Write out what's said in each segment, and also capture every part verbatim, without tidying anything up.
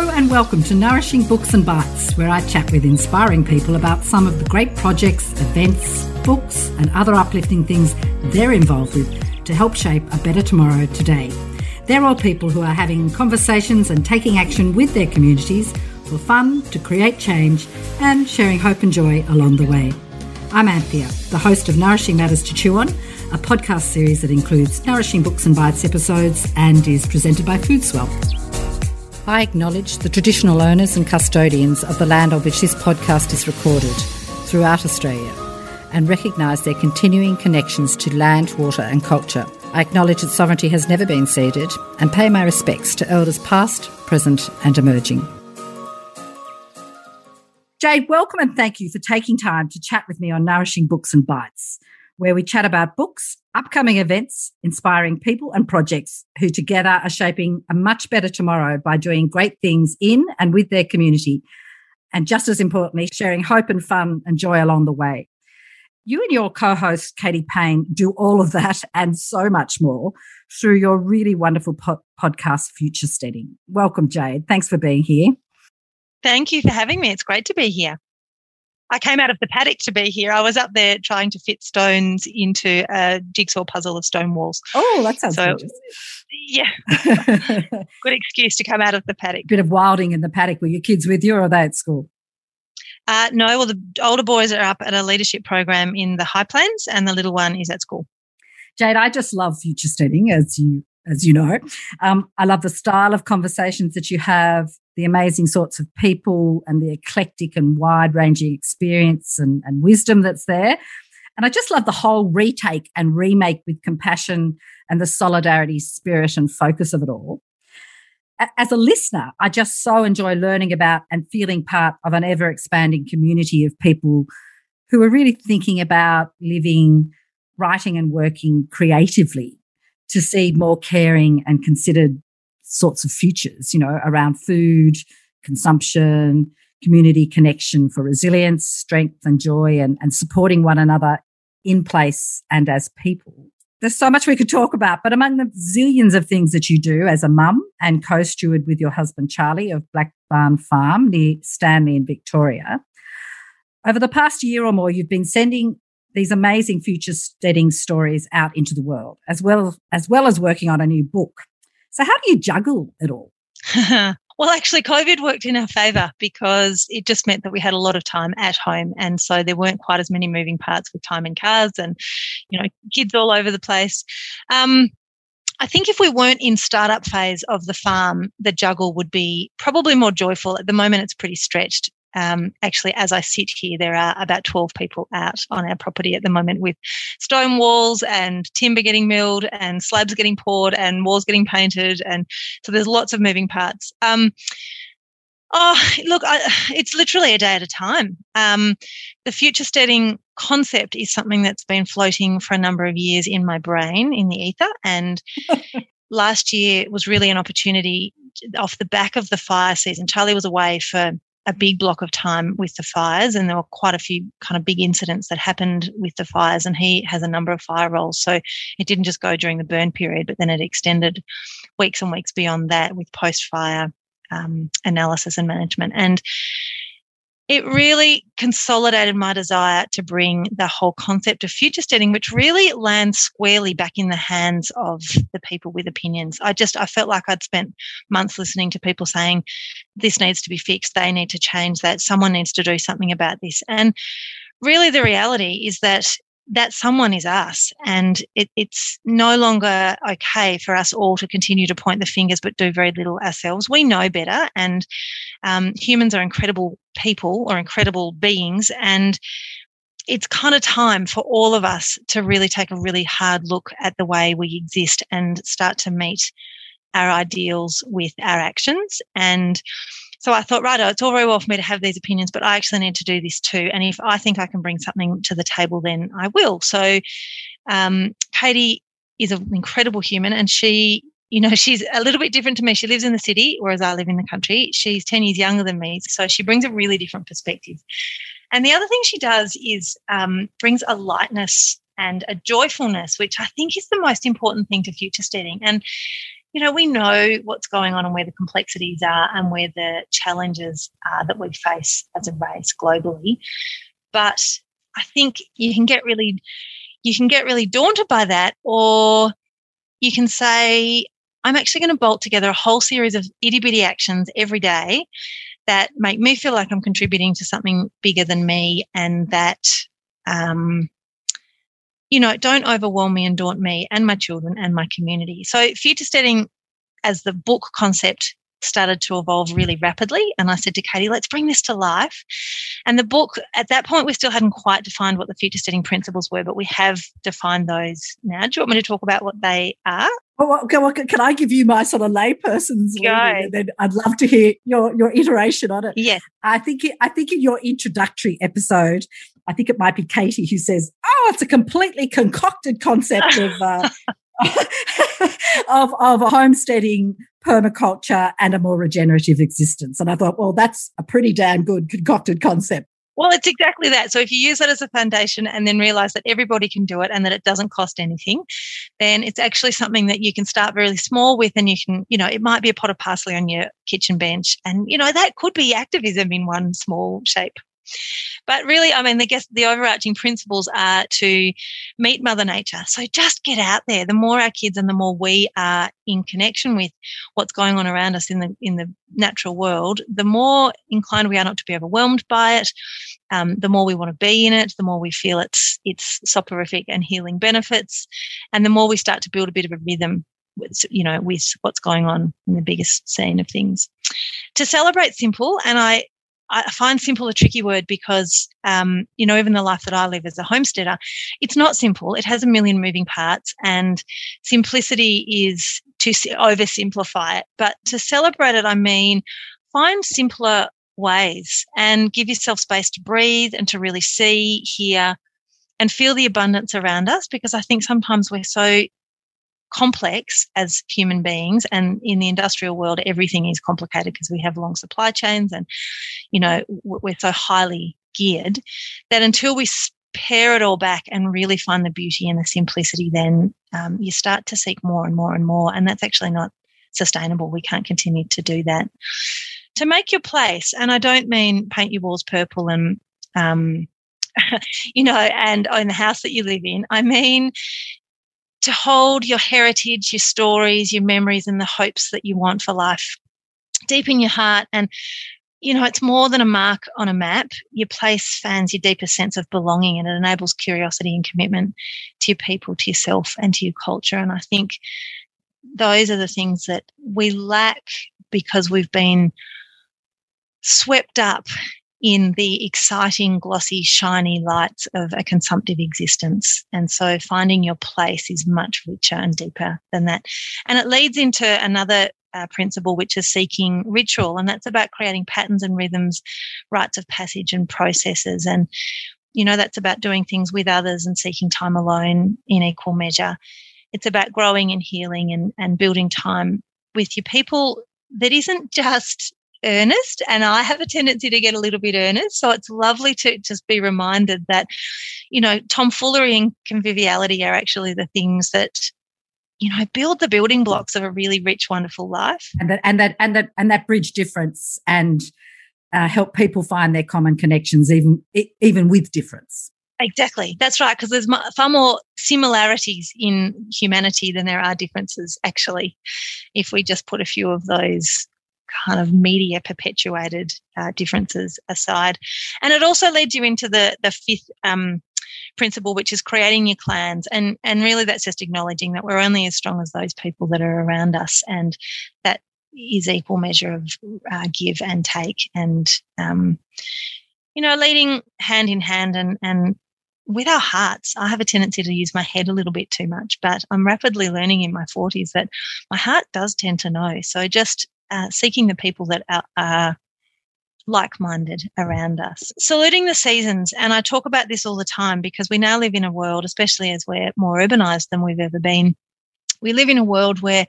Hello and welcome to Nourishing Books and Bites, where I chat with inspiring people about some of the great projects, events, books and other uplifting things they're involved with to help shape a better tomorrow today. They're all people who are having conversations and taking action with their communities for fun, to create change and sharing hope and joy along the way. I'm Anthea, the host of Nourishing Matters to Chew On, a podcast series that includes Nourishing Books and Bites episodes and is presented by Foodswell. I acknowledge the traditional owners and custodians of the land on which this podcast is recorded throughout Australia and recognise their continuing connections to land, water and culture. I acknowledge that sovereignty has never been ceded and pay my respects to elders past, present and emerging. Jade, welcome and thank you for taking time to chat with me on Nourishing Books and Bites, where we chat about books, upcoming events, inspiring people and projects who together are shaping a much better tomorrow by doing great things in and with their community, and just as importantly, sharing hope and fun and joy along the way. You and your co-host, Katie Payne, do all of that and so much more through your really wonderful po- podcast, Future Steading. Welcome, Jade. Thanks for being here. Thank you for having me. It's great to be here. I came out of the paddock to be here. I was up there trying to fit stones into a jigsaw puzzle of stone walls. Oh, that sounds so gorgeous. Yeah. Good excuse to come out of the paddock. Bit of wilding in the paddock. Were your kids with you or are they at school? Uh, no, well, the older boys are up at a leadership program in the High Plains and the little one is at school. Jade, I just love Future Steading, as you as you know. Um, I love the style of conversations that you have, the amazing sorts of people and the eclectic and wide-ranging experience and, and wisdom that's there. And I just love the whole retake and remake with compassion and the solidarity spirit and focus of it all. As a listener, I just so enjoy learning about and feeling part of an ever-expanding community of people who are really thinking about living, writing and working creatively to see more caring and considered sorts of futures, you know, around food, consumption, community connection for resilience, strength and joy, and, and supporting one another in place and as people. There's so much we could talk about, but among the zillions of things that you do as a mum and co-steward with your husband, Charlie, of Black Barn Farm near Stanley in Victoria, over the past year or more, you've been sending these amazing Future Steading stories out into the world, as well as well as working on a new book. So how do you juggle it all? Well, actually, COVID worked in our favour because it just meant that we had a lot of time at home, and so there weren't quite as many moving parts with time in cars and, you know, kids all over the place. Um, I think if we weren't in startup phase of the farm, the juggle would be probably more joyful. At the moment, it's pretty stretched. Um, actually, as I sit here, there are about twelve people out on our property at the moment with stone walls and timber getting milled and slabs getting poured and walls getting painted. And so there's lots of moving parts. Um, oh, look, I, it's literally a day at a time. Um, the Future Steading concept is something that's been floating for a number of years in my brain, in the ether. And last year was really an opportunity off the back of the fire season. Charlie was away for a big block of time with the fires, and there were quite a few kind of big incidents that happened with the fires, and he has a number of fire roles, so it didn't just go during the burn period, but then it extended weeks and weeks beyond that with post-fire um, analysis and management. And it really consolidated my desire to bring the whole concept of Future Steading, which really lands squarely back in the hands of the people with opinions. I just, I felt like I'd spent months listening to people saying, this needs to be fixed, they need to change that, someone needs to do something about this. And really the reality is that that someone is us, and it, it's no longer okay for us all to continue to point the fingers but do very little ourselves. We know better, and um, humans are incredible people or incredible beings, and it's kind of time for all of us to really take a really hard look at the way we exist and start to meet our ideals with our actions. And so I thought, right, it's all very well for me to have these opinions, but I actually need to do this too. And if I think I can bring something to the table, then I will. So um, Katie is an incredible human, and she, you know, she's a little bit different to me. She lives in the city, whereas I live in the country. She's ten years younger than me, so she brings a really different perspective. And the other thing she does is um, brings a lightness and a joyfulness, which I think is the most important thing to Future Steading. And you know, we know what's going on and where the complexities are and where the challenges are that we face as a race globally. But I think you can get really, you can get really daunted by that, or you can say, I'm actually going to bolt together a whole series of itty-bitty actions every day that make me feel like I'm contributing to something bigger than me, and that, um, you know, don't overwhelm me and daunt me and my children and my community. So Future Steading as the book concept started to evolve really rapidly, and I said to Katie, let's bring this to life. And the book, at that point, we still hadn't quite defined what the Future Steading principles were, but we have defined those now. Do you want me to talk about what they are? Oh, can I give you my sort of layperson's reading, and then I'd love to hear your your iteration on it. Yes. I think I think in your introductory episode, I think it might be Katie who says, oh, it's a completely concocted concept of uh, of, of homesteading, permaculture, and a more regenerative existence. And I thought, well, that's a pretty damn good concocted concept. Well, it's exactly that. So if you use that as a foundation and then realise that everybody can do it and that it doesn't cost anything, then it's actually something that you can start really small with, and you can, you know, it might be a pot of parsley on your kitchen bench, and, you know, that could be activism in one small shape. But really, I mean, I guess the overarching principles are to meet Mother Nature. So just get out there. The more our kids and the more we are in connection with what's going on around us in the in the natural world, the more inclined we are not to be overwhelmed by it. Um, the more we want to be in it, the more we feel it's it's soporific and healing benefits, and the more we start to build a bit of a rhythm with, you know, with what's going on in the biggest scene of things. To celebrate simple, and I. I find simple a tricky word because, um, you know, even the life that I live as a homesteader, it's not simple. It has a million moving parts, and simplicity is to oversimplify it. But to celebrate it, I mean, find simpler ways and give yourself space to breathe and to really see, hear, and feel the abundance around us, because I think sometimes we're so complex as human beings, and in the industrial world everything is complicated because we have long supply chains and, you know, we're so highly geared that until we pare it all back and really find the beauty and the simplicity, then um, you start to seek more and more and more, and that's actually not sustainable. We can't continue to do that. To make your place, and I don't mean paint your walls purple and um, you know, and own the house that you live in. I mean to hold your heritage, your stories, your memories, and the hopes that you want for life deep in your heart. And, you know, it's more than a mark on a map. Your place fans your deepest sense of belonging, and it enables curiosity and commitment to your people, to yourself, and to your culture. And I think those are the things that we lack because we've been swept up in the exciting, glossy, shiny lights of a consumptive existence. And so finding your place is much richer and deeper than that. And it leads into another uh, principle, which is seeking ritual, and that's about creating patterns and rhythms, rites of passage and processes. And, you know, that's about doing things with others and seeking time alone in equal measure. It's about growing and healing and, and building time with your people that isn't just earnest, and I have a tendency to get a little bit earnest, so it's lovely to just be reminded that, you know, tomfoolery and conviviality are actually the things that, you know, build the building blocks of a really rich, wonderful life, and that and that and that and that bridge difference and uh, help people find their common connections, even even with difference. Exactly, that's right, because there's far more similarities in humanity than there are differences, actually, if we just put a few of those kind of media perpetuated uh, differences aside. And it also leads you into the the fifth um, principle, which is creating your clans, and and really that's just acknowledging that we're only as strong as those people that are around us, and that is equal measure of uh, give and take, and um, you know, leading hand in hand and and with our hearts. I have a tendency to use my head a little bit too much, but I'm rapidly learning in my forties that my heart does tend to know. So just Uh, seeking the people that are, are like-minded around us. Saluting the seasons, and I talk about this all the time because we now live in a world, especially as we're more urbanised than we've ever been, we live in a world where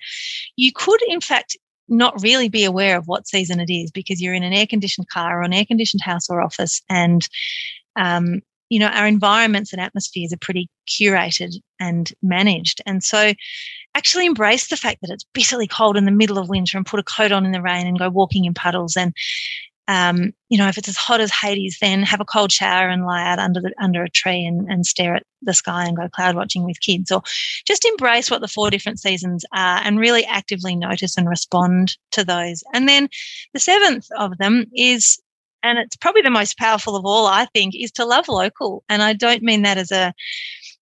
you could, in fact, not really be aware of what season it is because you're in an air-conditioned car or an air-conditioned house or office, and, um, you know, our environments and atmospheres are pretty curated and managed. And so actually embrace the fact that it's bitterly cold in the middle of winter and put a coat on in the rain and go walking in puddles. And, um, you know, if it's as hot as Hades, then have a cold shower and lie out under the, under a tree and, and stare at the sky and go cloud watching with kids. Or just embrace what the four different seasons are and really actively notice and respond to those. And then the seventh of them is, and it's probably the most powerful of all, I think, is to love local. And I don't mean that as a,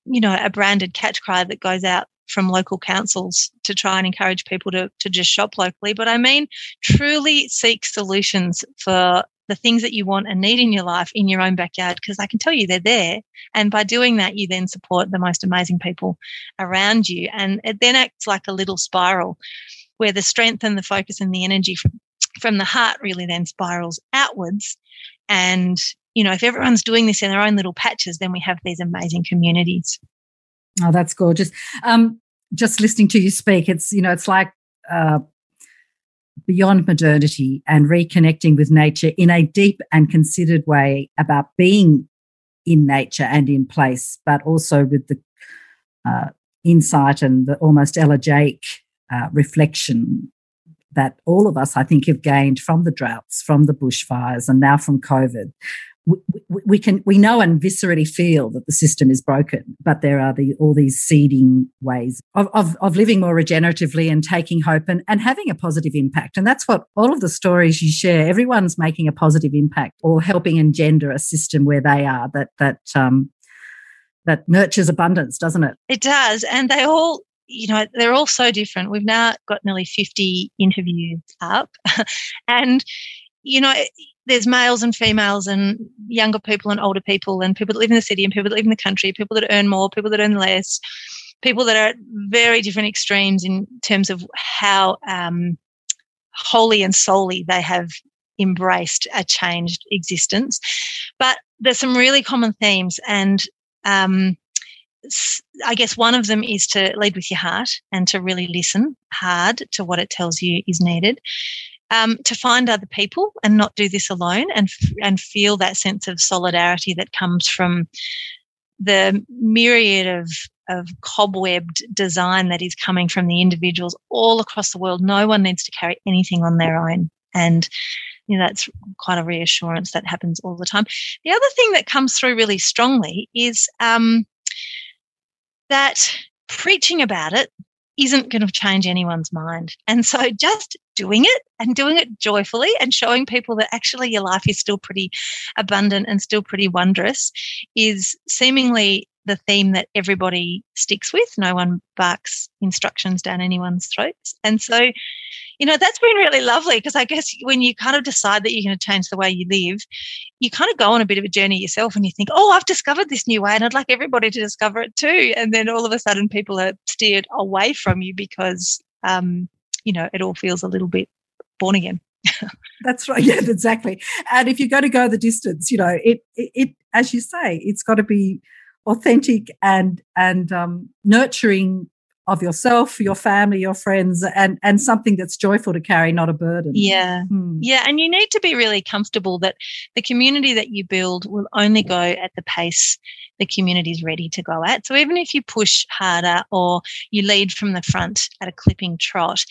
you know, a branded catch cry that goes out from local councils to try and encourage people to, to just shop locally. But I mean, truly seek solutions for the things that you want and need in your life in your own backyard, because I can tell you they're there. And by doing that, you then support the most amazing people around you. And it then acts like a little spiral where the strength and the focus and the energy from, from the heart really then spirals outwards. And, you know, if everyone's doing this in their own little patches, then we have these amazing communities. Oh, that's gorgeous. Um, just listening to you speak, it's, you know, it's like uh, beyond modernity and reconnecting with nature in a deep and considered way about being in nature and in place, but also with the uh, insight and the almost elegiac uh, reflection that all of us, I think, have gained from the droughts, from the bushfires, and now from COVID. We, we can we know and viscerally feel that the system is broken, but there are the, all these seeding ways of, of, of living more regeneratively and taking hope and, and having a positive impact. And that's what all of the stories you share, everyone's making a positive impact or helping engender a system where they are that that um, that nurtures abundance, doesn't it? It does. And they all, you know, they're all so different. We've now got nearly fifty interviews up and, you know, there's males and females and younger people and older people and people that live in the city and people that live in the country, people that earn more, people that earn less, people that are at very different extremes in terms of how um, wholly and solely they have embraced a changed existence. But there's some really common themes, and um, I guess one of them is to lead with your heart and to really listen hard to what it tells you is needed. Um, to find other people and not do this alone, and and feel that sense of solidarity that comes from the myriad of, of cobwebbed design that is coming from the individuals all across the world. No one needs to carry anything on their own, and you know that's quite a reassurance that happens all the time. The other thing that comes through really strongly is um, that preaching about it isn't going to change anyone's mind. And so just doing it and doing it joyfully and showing people that actually your life is still pretty abundant and still pretty wondrous is seemingly the theme that everybody sticks with. No one barks instructions down anyone's throats. And so, you know, that's been really lovely, because I guess when you kind of decide that you're going to change the way you live, you kind of go on a bit of a journey yourself and you think, oh, I've discovered this new way and I'd like everybody to discover it too. And then all of a sudden people are steered away from you because, um, you know, it all feels a little bit born again. That's right. Yeah, exactly. And if you're going to go the distance, you know, it, it, it as you say, it's got to be authentic and and um, nurturing of yourself, your family, your friends, and and something that's joyful to carry, not a burden. Yeah, hmm. yeah, and you need to be really comfortable that the community that you build will only go at the pace the community is ready to go at. So even if you push harder or you lead from the front at a clipping trot,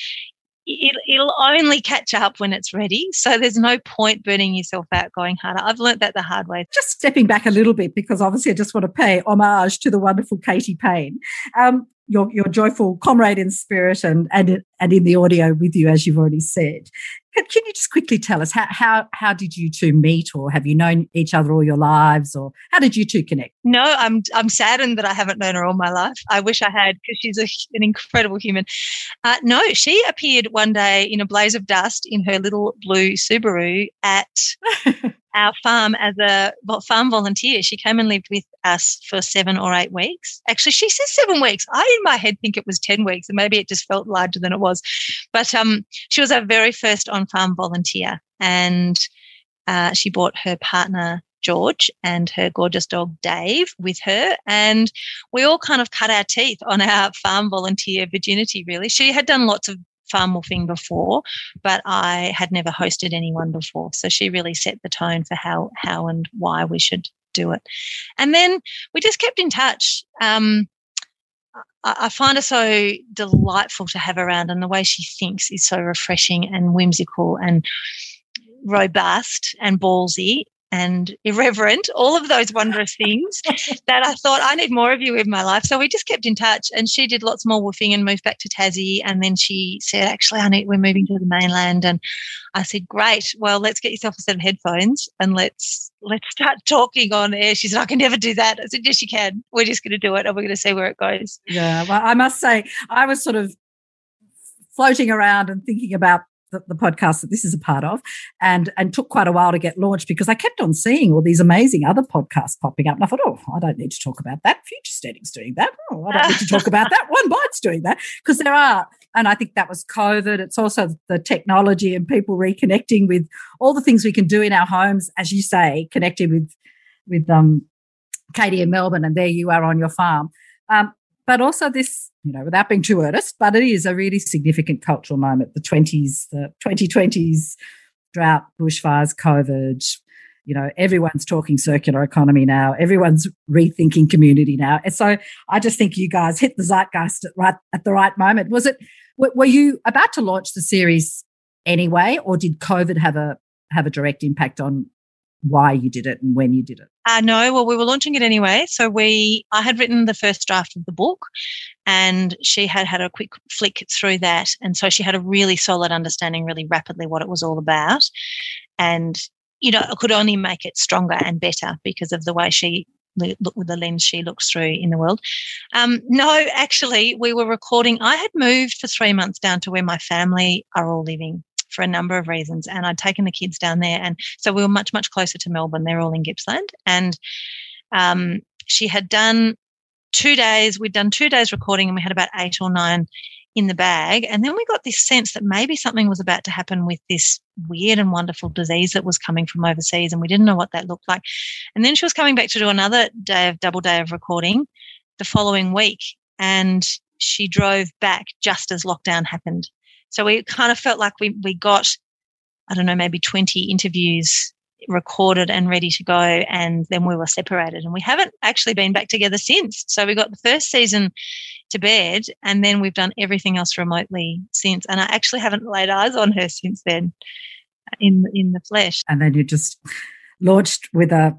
It, it'll only catch up when it's ready. So there's no point burning yourself out going harder. I've learnt that the hard way. Just stepping back a little bit, because obviously I just want to pay homage to the wonderful Katie Payne, um, your your joyful comrade in spirit and and and in the audio with you, as you've already said. Can, can you just quickly tell us how, how how did you two meet, or have you known each other all your lives, or how did you two connect? No, I'm I'm saddened that I haven't known her all my life. I wish I had, because she's a, an incredible human. Uh, no, she appeared one day in a blaze of dust in her little blue Subaru at our farm as a farm volunteer. She came and lived with us for seven or eight weeks. Actually, she says seven weeks. I, in my head, think it was ten weeks, and maybe it just felt larger than it was. But um, she was our very first on-farm volunteer, and uh, she brought her partner, George, and her gorgeous dog, Dave, with her. And we all kind of cut our teeth on our farm volunteer virginity, really. She had done lots of farm wolfing before, but I had never hosted anyone before. So she really set the tone for how, how and why we should do it. And then we just kept in touch. Um, I find her so delightful to have around, and the way she thinks is so refreshing and whimsical and robust and ballsy and irreverent, all of those wondrous things that I thought, I need more of you in my life. So we just kept in touch, and she did lots more woofing and moved back to Tassie, and then she said, actually, I need, we're moving to the mainland. And I said, great, well, let's get yourself a set of headphones and let's let's start talking on air. She said, I can never do that. I said, yes, you can. We're just going to do it and we're going to see where it goes. Yeah, well, I must say I was sort of floating around and thinking about The, the podcast that this is a part of, and and took quite a while to get launched because I kept on seeing all these amazing other podcasts popping up, and I thought, oh, I don't need to talk about that. Future Steading's doing that. Oh, I don't need to talk about that. One Bite's doing that, because there are, and I think that was COVID. It's also the technology and people reconnecting with all the things we can do in our homes, as you say, connecting with with um, Katie in Melbourne, and there you are on your farm. Um, but also this, you know, without being too earnest, but it is a really significant cultural moment, the twenties, the twenty twenties, drought, bushfires, COVID, you know, everyone's talking circular economy now, everyone's rethinking community now. And so I just think you guys hit the zeitgeist at, right, at the right moment. Was it, were you about to launch the series anyway, or did COVID have a have a direct impact on why you did it and when you did it? Uh, no, well, we were launching it anyway. So we, I had written the first draft of the book, and she had had a quick flick through that. And so she had a really solid understanding really rapidly what it was all about. And, you know, it could only make it stronger and better because of the way she looked, with the lens she looks through in the world. Um, no, actually, we were recording. I had moved for three months down to where my family are all living, for a number of reasons, and I'd taken the kids down there, and so we were much, much closer to Melbourne. They're all in Gippsland, and um, she had done two days. We'd done two days recording, and we had about eight or nine in the bag, and then we got this sense that maybe something was about to happen with this weird and wonderful disease that was coming from overseas, and we didn't know what that looked like. And then she was coming back to do another day of double day of recording the following week, and she drove back just as lockdown happened. So we kind of felt like we we got, I don't know, maybe twenty interviews recorded and ready to go, and then we were separated, and we haven't actually been back together since. So we got the first season to bed, and then we've done everything else remotely since, and I actually haven't laid eyes on her since then in in the flesh. And then you just launched with a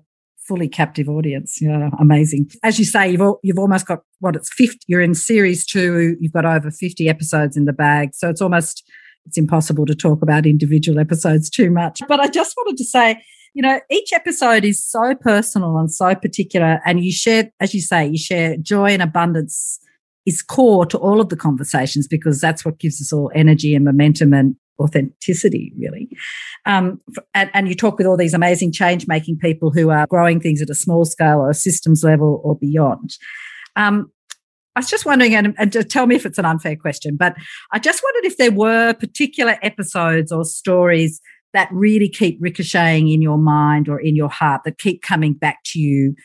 fully captive audience. Yeah, amazing. As you say, you've all, you've almost got, what, it's fifty, you're in series two, you've got over fifty episodes in the bag, so it's almost, it's impossible to talk about individual episodes too much. But I just wanted to say, you know, each episode is so personal and so particular, and you share, as you say, you share joy and abundance is core to all of the conversations, because that's what gives us all energy and momentum and authenticity, really. Um, and, and you talk with all these amazing change-making people who are growing things at a small scale or a systems level or beyond. Um, I was just wondering, and, and tell me if it's an unfair question, but I just wondered if there were particular episodes or stories that really keep ricocheting in your mind or in your heart, that keep coming back to you,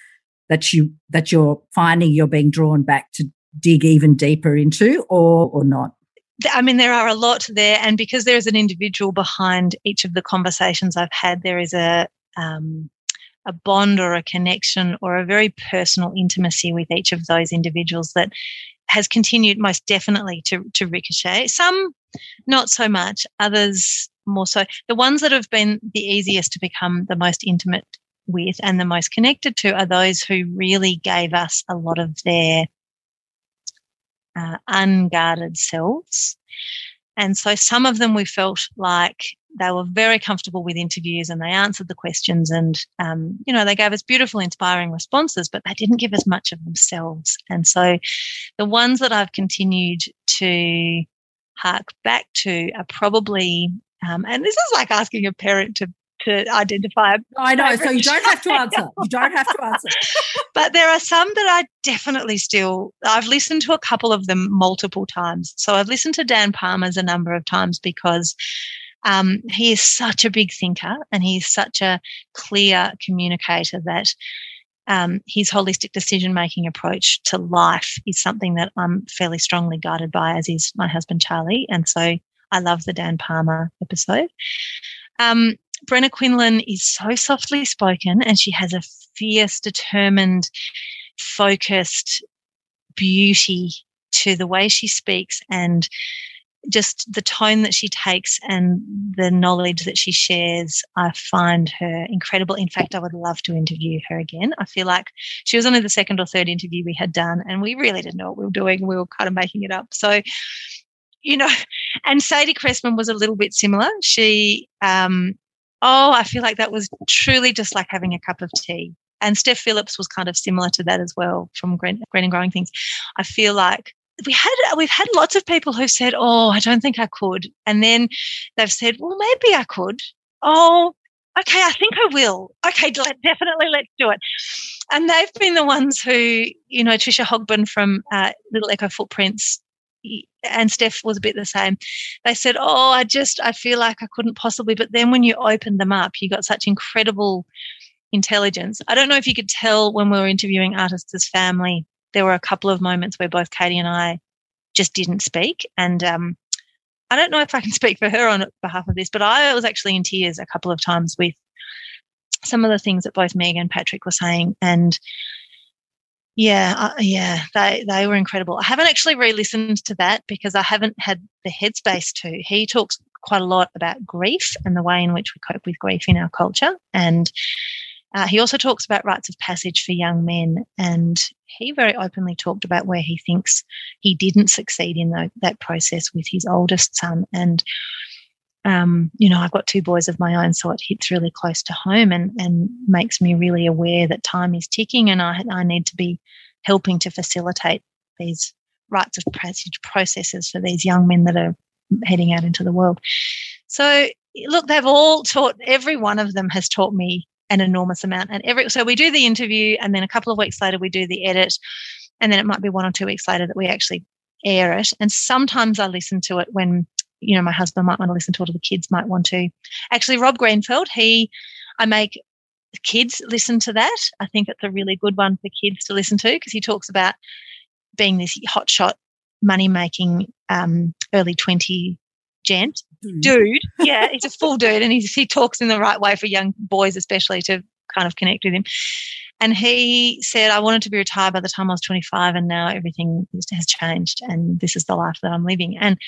that, you, that you're finding you're being drawn back to dig even deeper into, or, or not? I mean, there are a lot there, and because there is an individual behind each of the conversations I've had, there is a um, a bond or a connection or a very personal intimacy with each of those individuals that has continued most definitely to, to ricochet. Some not so much, others more so. The ones that have been the easiest to become the most intimate with and the most connected to are those who really gave us a lot of their Uh, unguarded selves. And so some of them we felt like they were very comfortable with interviews, and they answered the questions, and um, you know, they gave us beautiful, inspiring responses, but they didn't give us much of themselves. And so the ones that I've continued to hark back to are probably um, and this is like asking a parent to to identify. I know, so you don't have to answer. You don't have to answer. But there are some that I definitely still, I've listened to a couple of them multiple times. So I've listened to Dan Palmer's a number of times because um, he is such a big thinker, and he's such a clear communicator that um, his holistic decision-making approach to life is something that I'm fairly strongly guided by, as is my husband, Charlie. And so I love the Dan Palmer episode. Um, Brenna Quinlan is so softly spoken, and she has a fierce, determined, focused beauty to the way she speaks and just the tone that she takes and the knowledge that she shares. I find her incredible. In fact, I would love to interview her again. I feel like she was only the second or third interview we had done, and we really didn't know what we were doing. We were kind of making it up. So, you know, and Sadie Cressman was a little bit similar. She, um, oh, I feel like that was truly just like having a cup of tea. And Steph Phillips was kind of similar to that as well from Green, Green and Growing Things. I feel like we had, we've had lots of people who said, oh, I don't think I could. And then they've said, well, maybe I could. Oh, okay, I think I will. Okay, definitely let's do it. And they've been the ones who, you know, Tricia Hogburn from uh, Little Echo Footprints, and Steph was a bit the same. They said, oh, I just, I feel like I couldn't possibly. But then when you opened them up, you got such incredible intelligence. I don't know if you could tell when we were interviewing artists as family, there were a couple of moments where both Katie and I just didn't speak. And um, I don't know if I can speak for her on behalf of this, but I was actually in tears a couple of times with some of the things that both Meg and Patrick were saying. And, yeah, uh, yeah, they, they were incredible. I haven't actually re-listened to that because I haven't had the headspace to. He talks quite a lot about grief and the way in which we cope with grief in our culture. And Uh, he also talks about rites of passage for young men, and he very openly talked about where he thinks he didn't succeed in the, that process with his oldest son. And, um, you know, I've got two boys of my own, so it hits really close to home and, and makes me really aware that time is ticking and I, I need to be helping to facilitate these rites of passage processes for these young men that are heading out into the world. So, look, they've all taught, every one of them has taught me an enormous amount. And every so we do the interview, and then a couple of weeks later we do the edit, and then it might be one or two weeks later that we actually air it. And sometimes I listen to it when, you know, my husband might want to listen to it, or the kids might want to. Actually, Rob Greenfield, he I make kids listen to that. I think it's a really good one for kids to listen to, because he talks about being this hotshot, money-making um, early twenty gent. Dude, yeah, he's a full dude, and he's, he talks in the right way for young boys especially to kind of connect with him. And he said, I wanted to be retired by the time I was twenty-five, and now everything has changed and this is the life that I'm living. And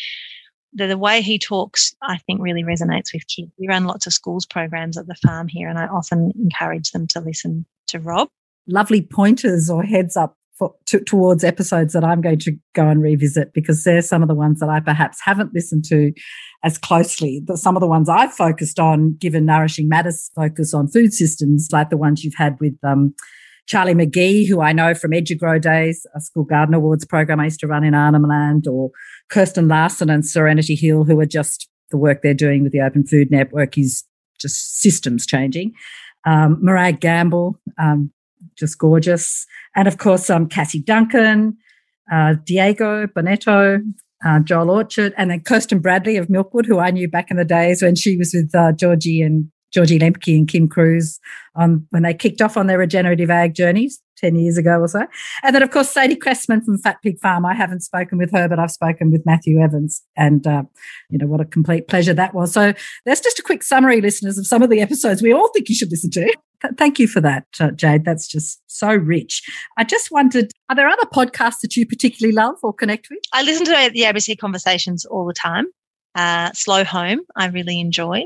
the, the way he talks, I think, really resonates with kids. We run lots of schools programs at the farm here, and I often encourage them to listen to Rob. Lovely pointers or heads up For, to, towards episodes that I'm going to go and revisit, because they're some of the ones that I perhaps haven't listened to as closely. But some of the ones I've focused on, given Nourishing Matters focus on food systems, like the ones you've had with um, Charlie McGee, who I know from EduGrow days, a School Garden Awards program I used to run in Arnhem Land, or Kirsten Larson and Serenity Hill, who are just, the work they're doing with the Open Food Network is just systems changing. Um, Morag Gamble, um, just gorgeous. And, of course, um, Cassie Duncan, uh, Diego Bonetto, uh, Joel Orchard, and then Kirsten Bradley of Milkwood, who I knew back in the days when she was with uh, Georgie and Georgie Lemke and Kim Cruz um, when they kicked off on their regenerative ag journeys ten years ago or so. And then, of course, Sadie Cressman from Fat Pig Farm. I haven't spoken with her, but I've spoken with Matthew Evans, and, uh, you know, what a complete pleasure that was. So that's just a quick summary, listeners, of some of the episodes we all think you should listen to. Thank you for that, uh, Jade. That's just so rich. I just wondered, are there other podcasts that you particularly love or connect with? I listen to the A B C Conversations all the time. Uh, Slow Home, I really enjoy.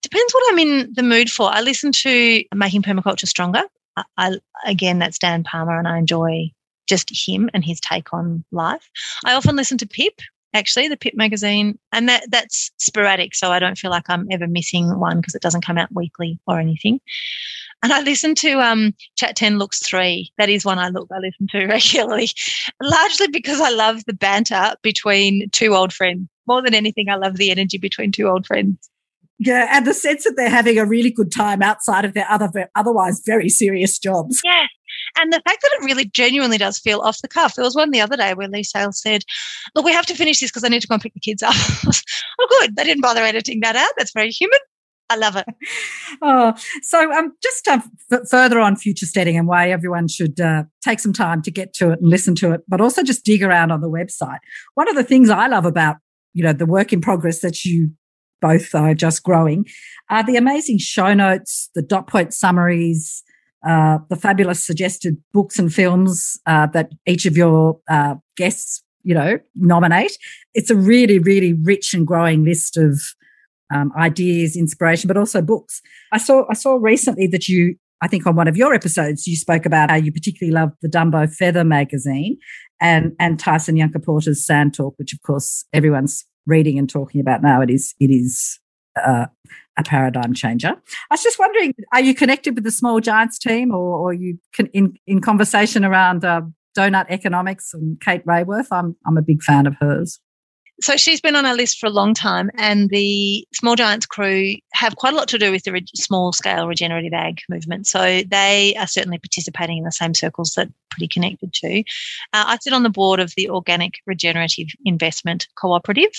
Depends what I'm in the mood for. I listen to Making Permaculture Stronger. I, I, again, that's Dan Palmer, and I enjoy just him and his take on life. I often listen to Pip, actually, the Pip magazine, and that that's sporadic, so I don't feel like I'm ever missing one because it doesn't come out weekly or anything. And I listen to um, Chat ten Looks three. That is one I look. I listen to regularly, largely because I love the banter between two old friends. More than anything, I love the energy between two old friends. Yeah, and the sense that they're having a really good time outside of their other, otherwise very serious jobs. Yeah, and the fact that it really genuinely does feel off the cuff. There was one the other day where Lee Sales said, look, we have to finish this because I need to go and pick the kids up. Oh, good. They didn't bother editing that out. That's very human. I love it. Oh, so um, just uh, f- further on Future Steading and why everyone should uh, take some time to get to it and listen to it, but also just dig around on the website. One of the things I love about, you know, the work in progress that you both are just growing are the amazing show notes, the dot point summaries, uh, the fabulous suggested books and films uh, that each of your uh, guests you know, nominate. It's a really, really rich and growing list of um, ideas, inspiration, but also books. I saw I saw recently that you, I think on one of your episodes, you spoke about how you particularly loved the Dumbo Feather magazine and, and Tyson Yunkaporta's Sand Talk, which, of course, everyone's reading and talking about now. It is it is uh, a paradigm changer. I was just wondering, are you connected with the Small Giants team, or, or are you con- in, in conversation around uh, donut economics and Kate Rayworth? I'm I'm a big fan of hers. So she's been on our list for a long time, and the Small Giants crew have quite a lot to do with the re- small-scale regenerative ag movement. So they are certainly participating in the same circles that I'm pretty connected to. Uh, I sit on the board of the Organic Regenerative Investment Cooperative,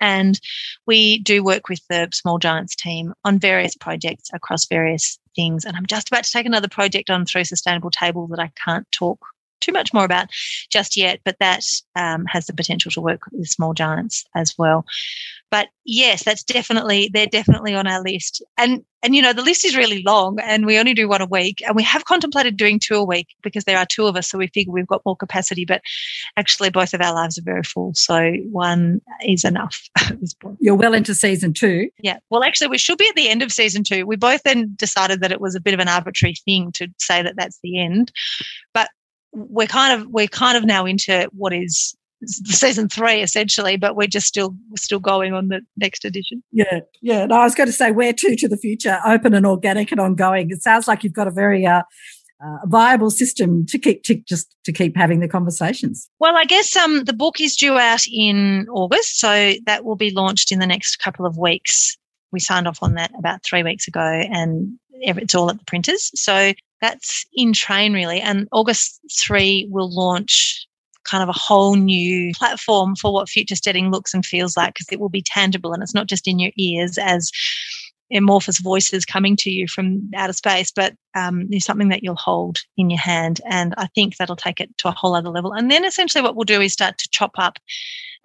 and we do work with the Small Giants team on various projects across various things. And I'm just about to take another project on through Sustainable Table that I can't talk too much more about just yet, but that um, has the potential to work with Small Giants as well. But yes, that's definitely, they're definitely on our list. And, and you know, the list is really long and we only do one a week, and we have contemplated doing two a week because there are two of us, so we figure we've got more capacity, but actually both of our lives are very full, so one is enough at this point. You're well into season two. Yeah. Well, actually, we should be at the end of season two. We both then decided that it was a bit of an arbitrary thing to say that that's the end, but We're kind of we're kind of now into what is season three essentially, but we're just still still going on the next edition. Yeah, yeah. No, I was going to say, where to to the future? Open and organic and ongoing. It sounds like you've got a very uh, uh, viable system to keep to just to keep having the conversations. Well, I guess um, the book is due out in August, so that will be launched in the next couple of weeks. We signed off on that about three weeks ago, and it's all at the printers. So that's in train, really, and August third will launch kind of a whole new platform for what Future Steading looks and feels like, because it will be tangible and it's not just in your ears as amorphous voices coming to you from outer space, but um, it's something that you'll hold in your hand, and I think that'll take it to a whole other level. And then essentially what we'll do is start to chop up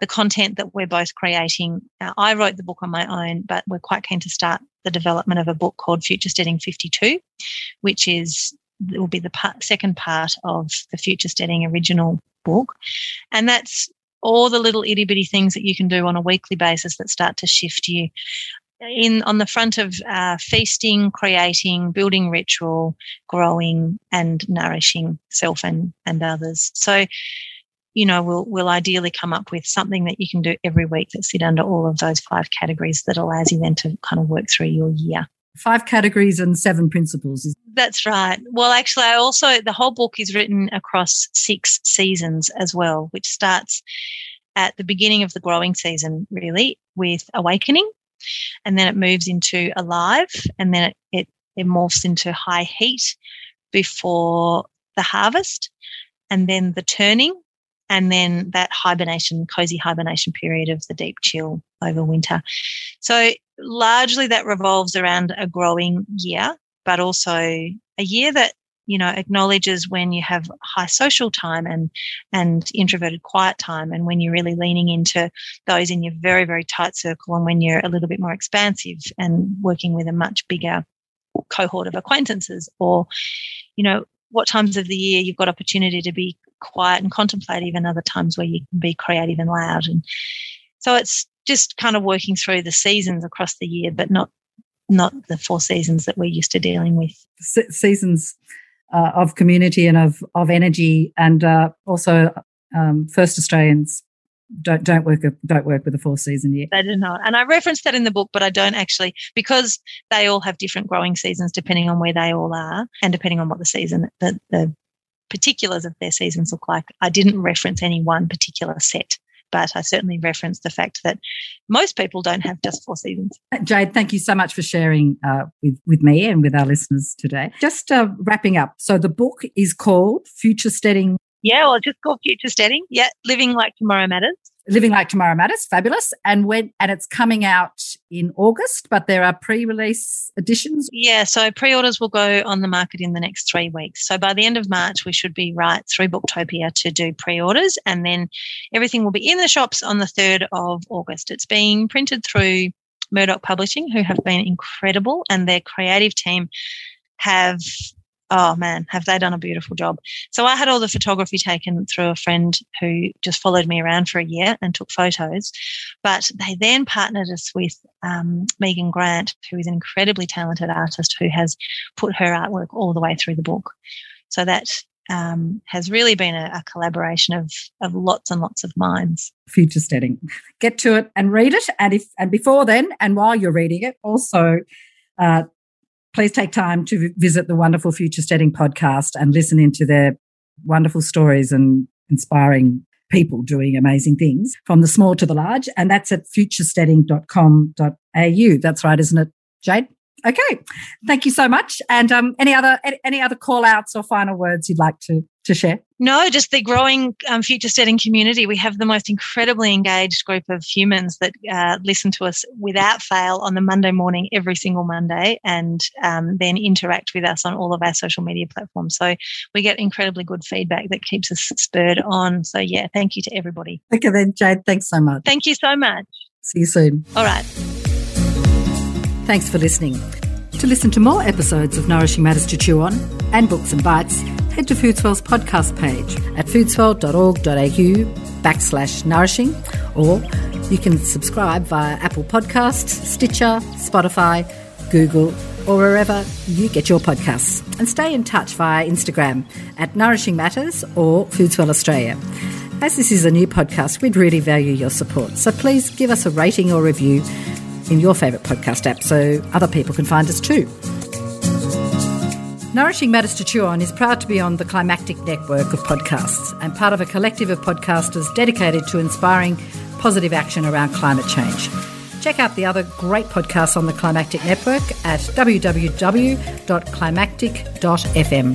the content that we're both creating. Now, I wrote the book on my own, but we're quite keen to start the development of a book called Future Steading fifty-two, which is will be the part, second part of the Future Steading original book. And that's all the little itty-bitty things that you can do on a weekly basis that start to shift you in on the front of uh, feasting, creating, building ritual, growing and nourishing self and, and others. So, you know, we'll we'll ideally come up with something that you can do every week that sit under all of those five categories that allows you then to kind of work through your year. Five categories and seven principles. That's right. Well, actually, I also, the whole book is written across six seasons as well, which starts at the beginning of the growing season, really, with awakening, and then it moves into alive, and then it, it, it morphs into high heat before the harvest, and then the turning, and then that hibernation, cozy hibernation period of the deep chill over winter. So largely that revolves around a growing year, but also a year that, you know, acknowledges when you have high social time and and introverted quiet time, and when you're really leaning into those in your very, very tight circle, and when you're a little bit more expansive and working with a much bigger cohort of acquaintances, or, you know, what times of the year you've got opportunity to be quiet and contemplative, and other times where you can be creative and loud. And so it's just kind of working through the seasons across the year, but not not the four seasons that we're used to dealing with. Se- seasons uh, of community and of of energy, and uh, also um, first Australians don't don't work don't work with a four season year. They do not, and I referenced that in the book, but I don't actually, because they all have different growing seasons depending on where they all are and depending on what the season the, the particulars of their seasons look like. I didn't reference any one particular set, but I certainly referenced the fact that most people don't have just four seasons. Jade, thank you so much for sharing uh, with, with me and with our listeners today. Just uh, wrapping up, so the book is called Future Steading. Yeah, well, just called Future Steading. Yeah, Living Like Tomorrow Matters. Living Like Tomorrow Matters, fabulous. And when and it's coming out in August, but there are pre-release editions. Yeah, so pre-orders will go on the market in the next three weeks. So by the end of March, we should be right through Booktopia to do pre-orders, and then everything will be in the shops on the third of August. It's being printed through Murdoch Publishing, who have been incredible, and their creative team have oh man, have they done a beautiful job. So I had all the photography taken through a friend who just followed me around for a year and took photos. But they then partnered us with um, Megan Grant, who is an incredibly talented artist who has put her artwork all the way through the book. So that um, has really been a, a collaboration of, of lots and lots of minds. Future Steading. Get to it and read it. And if and before then, and while you're reading it, also uh, please take time to visit the wonderful Future Steading podcast and listen into their wonderful stories and inspiring people doing amazing things from the small to the large. And that's at future steading dot com dot a u. That's right, isn't it, Jade? Okay. Thank you so much. And um, any other any other call outs or final words you'd like to, to share? No, just the growing um, Future Steading community. We have the most incredibly engaged group of humans that uh, listen to us without fail on the Monday morning, every single Monday, and um, then interact with us on all of our social media platforms. So we get incredibly good feedback that keeps us spurred on. So, yeah, thank you to everybody. Okay then, Jade, thanks so much. Thank you so much. See you soon. All right. Thanks for listening. To listen to more episodes of Nourishing Matters to Chew On and Books and Bites, head to Foodswell's podcast page at foodswell dot org dot a u backslash nourishing, or you can subscribe via Apple Podcasts, Stitcher, Spotify, Google, or wherever you get your podcasts. And stay in touch via Instagram at Nourishing Matters or Foodswell Australia. As this is a new podcast, we'd really value your support. So please give us a rating or review in your favourite podcast app so other people can find us too. Nourishing Matters to Chew On is proud to be on the Climactic Network of podcasts and part of a collective of podcasters dedicated to inspiring positive action around climate change. Check out the other great podcasts on the Climactic Network at w w w dot climactic dot f m.